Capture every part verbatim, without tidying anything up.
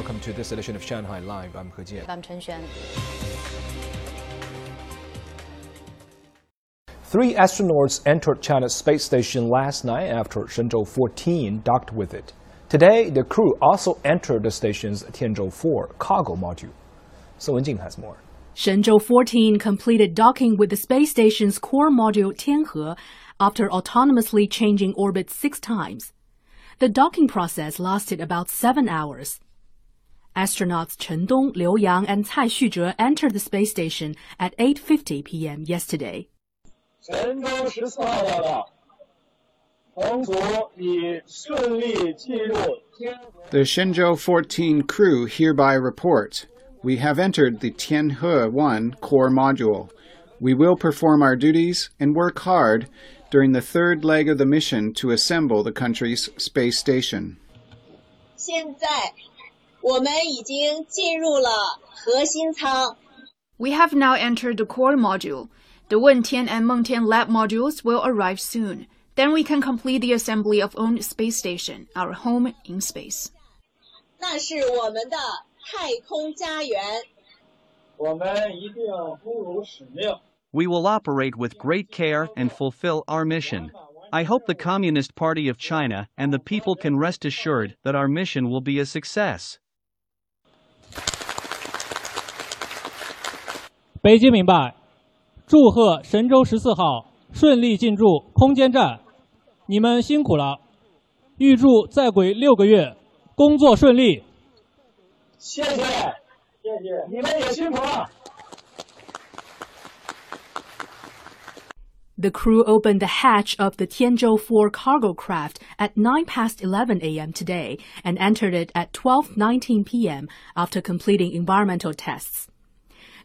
welcome to this edition of Shanghai Live. I'm He Jie. I'm Chen Xuan. Three astronauts entered China's space station last night after Shenzhou fourteen docked with it. Today, the crew also entered the station's Tianzhou four cargo module. Sun Wenjing has more. Shenzhou fourteen completed docking with the space station's core module Tianhe after autonomously changing orbit six times. The docking process lasted about seven hours. Astronauts Chen Dong, Liu Yang, and Cai Xuzhe entered the space station at eight fifty p m yesterday. The Shenzhou fourteen crew hereby report. We have entered the Tianhe one core module. We will perform our duties and work hard during the third leg of the mission to assemble the country's space station. We have now entered the core module. The Wentian and Mengtian lab modules will arrive soon. Then we can complete the assembly of own space station, our home in space. We will operate with great care and fulfill our mission. I hope the Communist Party of China and the people can rest assured that our mission will be a success. 北京明白，祝贺神舟十四号顺利进驻空间站，你们辛苦了，预祝在轨六个月工作顺利。谢谢，谢谢，你们也辛苦了。 The crew opened the hatch of the Tianzhou four cargo craft at nine past eleven a m today and entered it at twelve nineteen p m after completing environmental tests.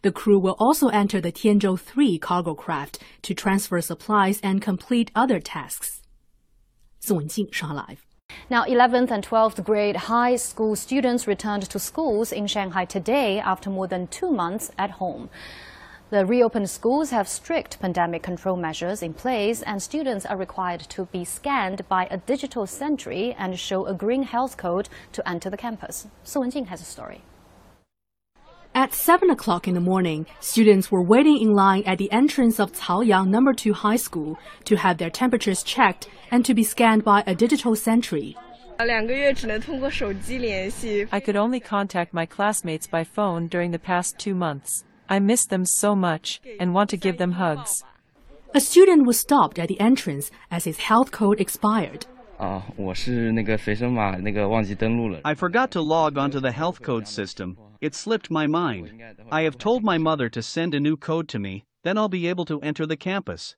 The crew will also enter the Tianzhou three cargo craft to transfer supplies and complete other tasks. Sun Wenjing, Shanghai Live. Now, eleventh and twelfth grade high school students returned to schools in Shanghai today after more than two months at home. The reopened schools have strict pandemic control measures in place, and students are required to be scanned by a digital sentry and show a green health code to enter the campus. Sun Wenjing has a story. At seven o'clock in the morning, students were waiting in line at the entrance of Cao Yang number two High School to have their temperatures checked and to be scanned by a digital sentry. I could only contact my classmates by phone during the past two months. I miss them so much and want to give them hugs. A student was stopped at the entrance as his health code expired. I forgot to log onto the health code system. It slipped my mind. I have told my mother to send a new code to me, then I'll be able to enter the campus.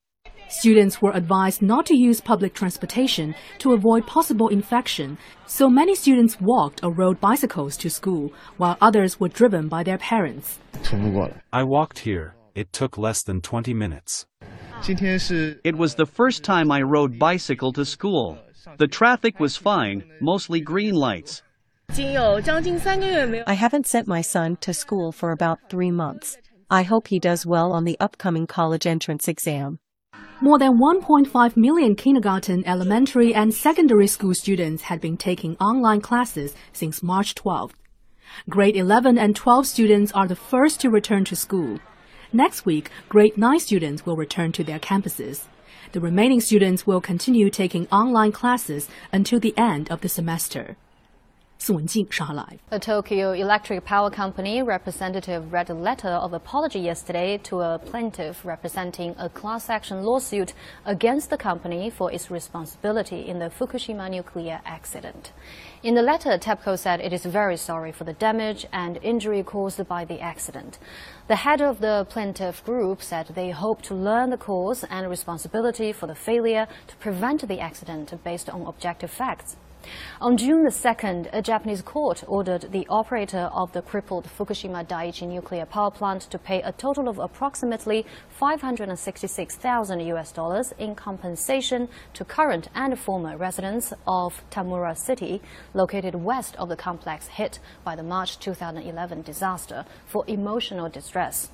Students were advised not to use public transportation to avoid possible infection, so many students walked or rode bicycles to school, while others were driven by their parents. I walked here. It took less than twenty minutes. It was the first time I rode bicycle to school. The traffic was fine, mostly green lights. I haven't sent my son to school for about three months. I hope he does well on the upcoming college entrance exam. More than one point five million kindergarten, elementary, and secondary school students had been taking online classes since March twelfth. Grade eleven and twelve students are the first to return to school. Next week, grade nine students will return to their campuses. The remaining students will continue taking online classes until the end of the semester. The Tokyo Electric Power Company representative read a letter of apology yesterday to a plaintiff representing a class action lawsuit against the company for its responsibility in the Fukushima nuclear accident. In the letter, TEPCO said it is very sorry for the damage and injury caused by the accident. The head of the plaintiff group said they hope to learn the cause and responsibility for the failure to prevent the accident based on objective facts. On June the second, a Japanese court ordered the operator of the crippled Fukushima Daiichi nuclear power plant to pay a total of approximately five hundred sixty-six thousand U S dollars in compensation to current and former residents of Tamura City, located west of the complex hit by the March two thousand eleven disaster, for emotional distress.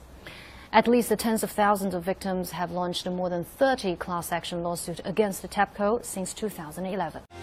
At least the tens of thousands of victims have launched more than thirty class action lawsuits against TEPCO since two thousand eleven.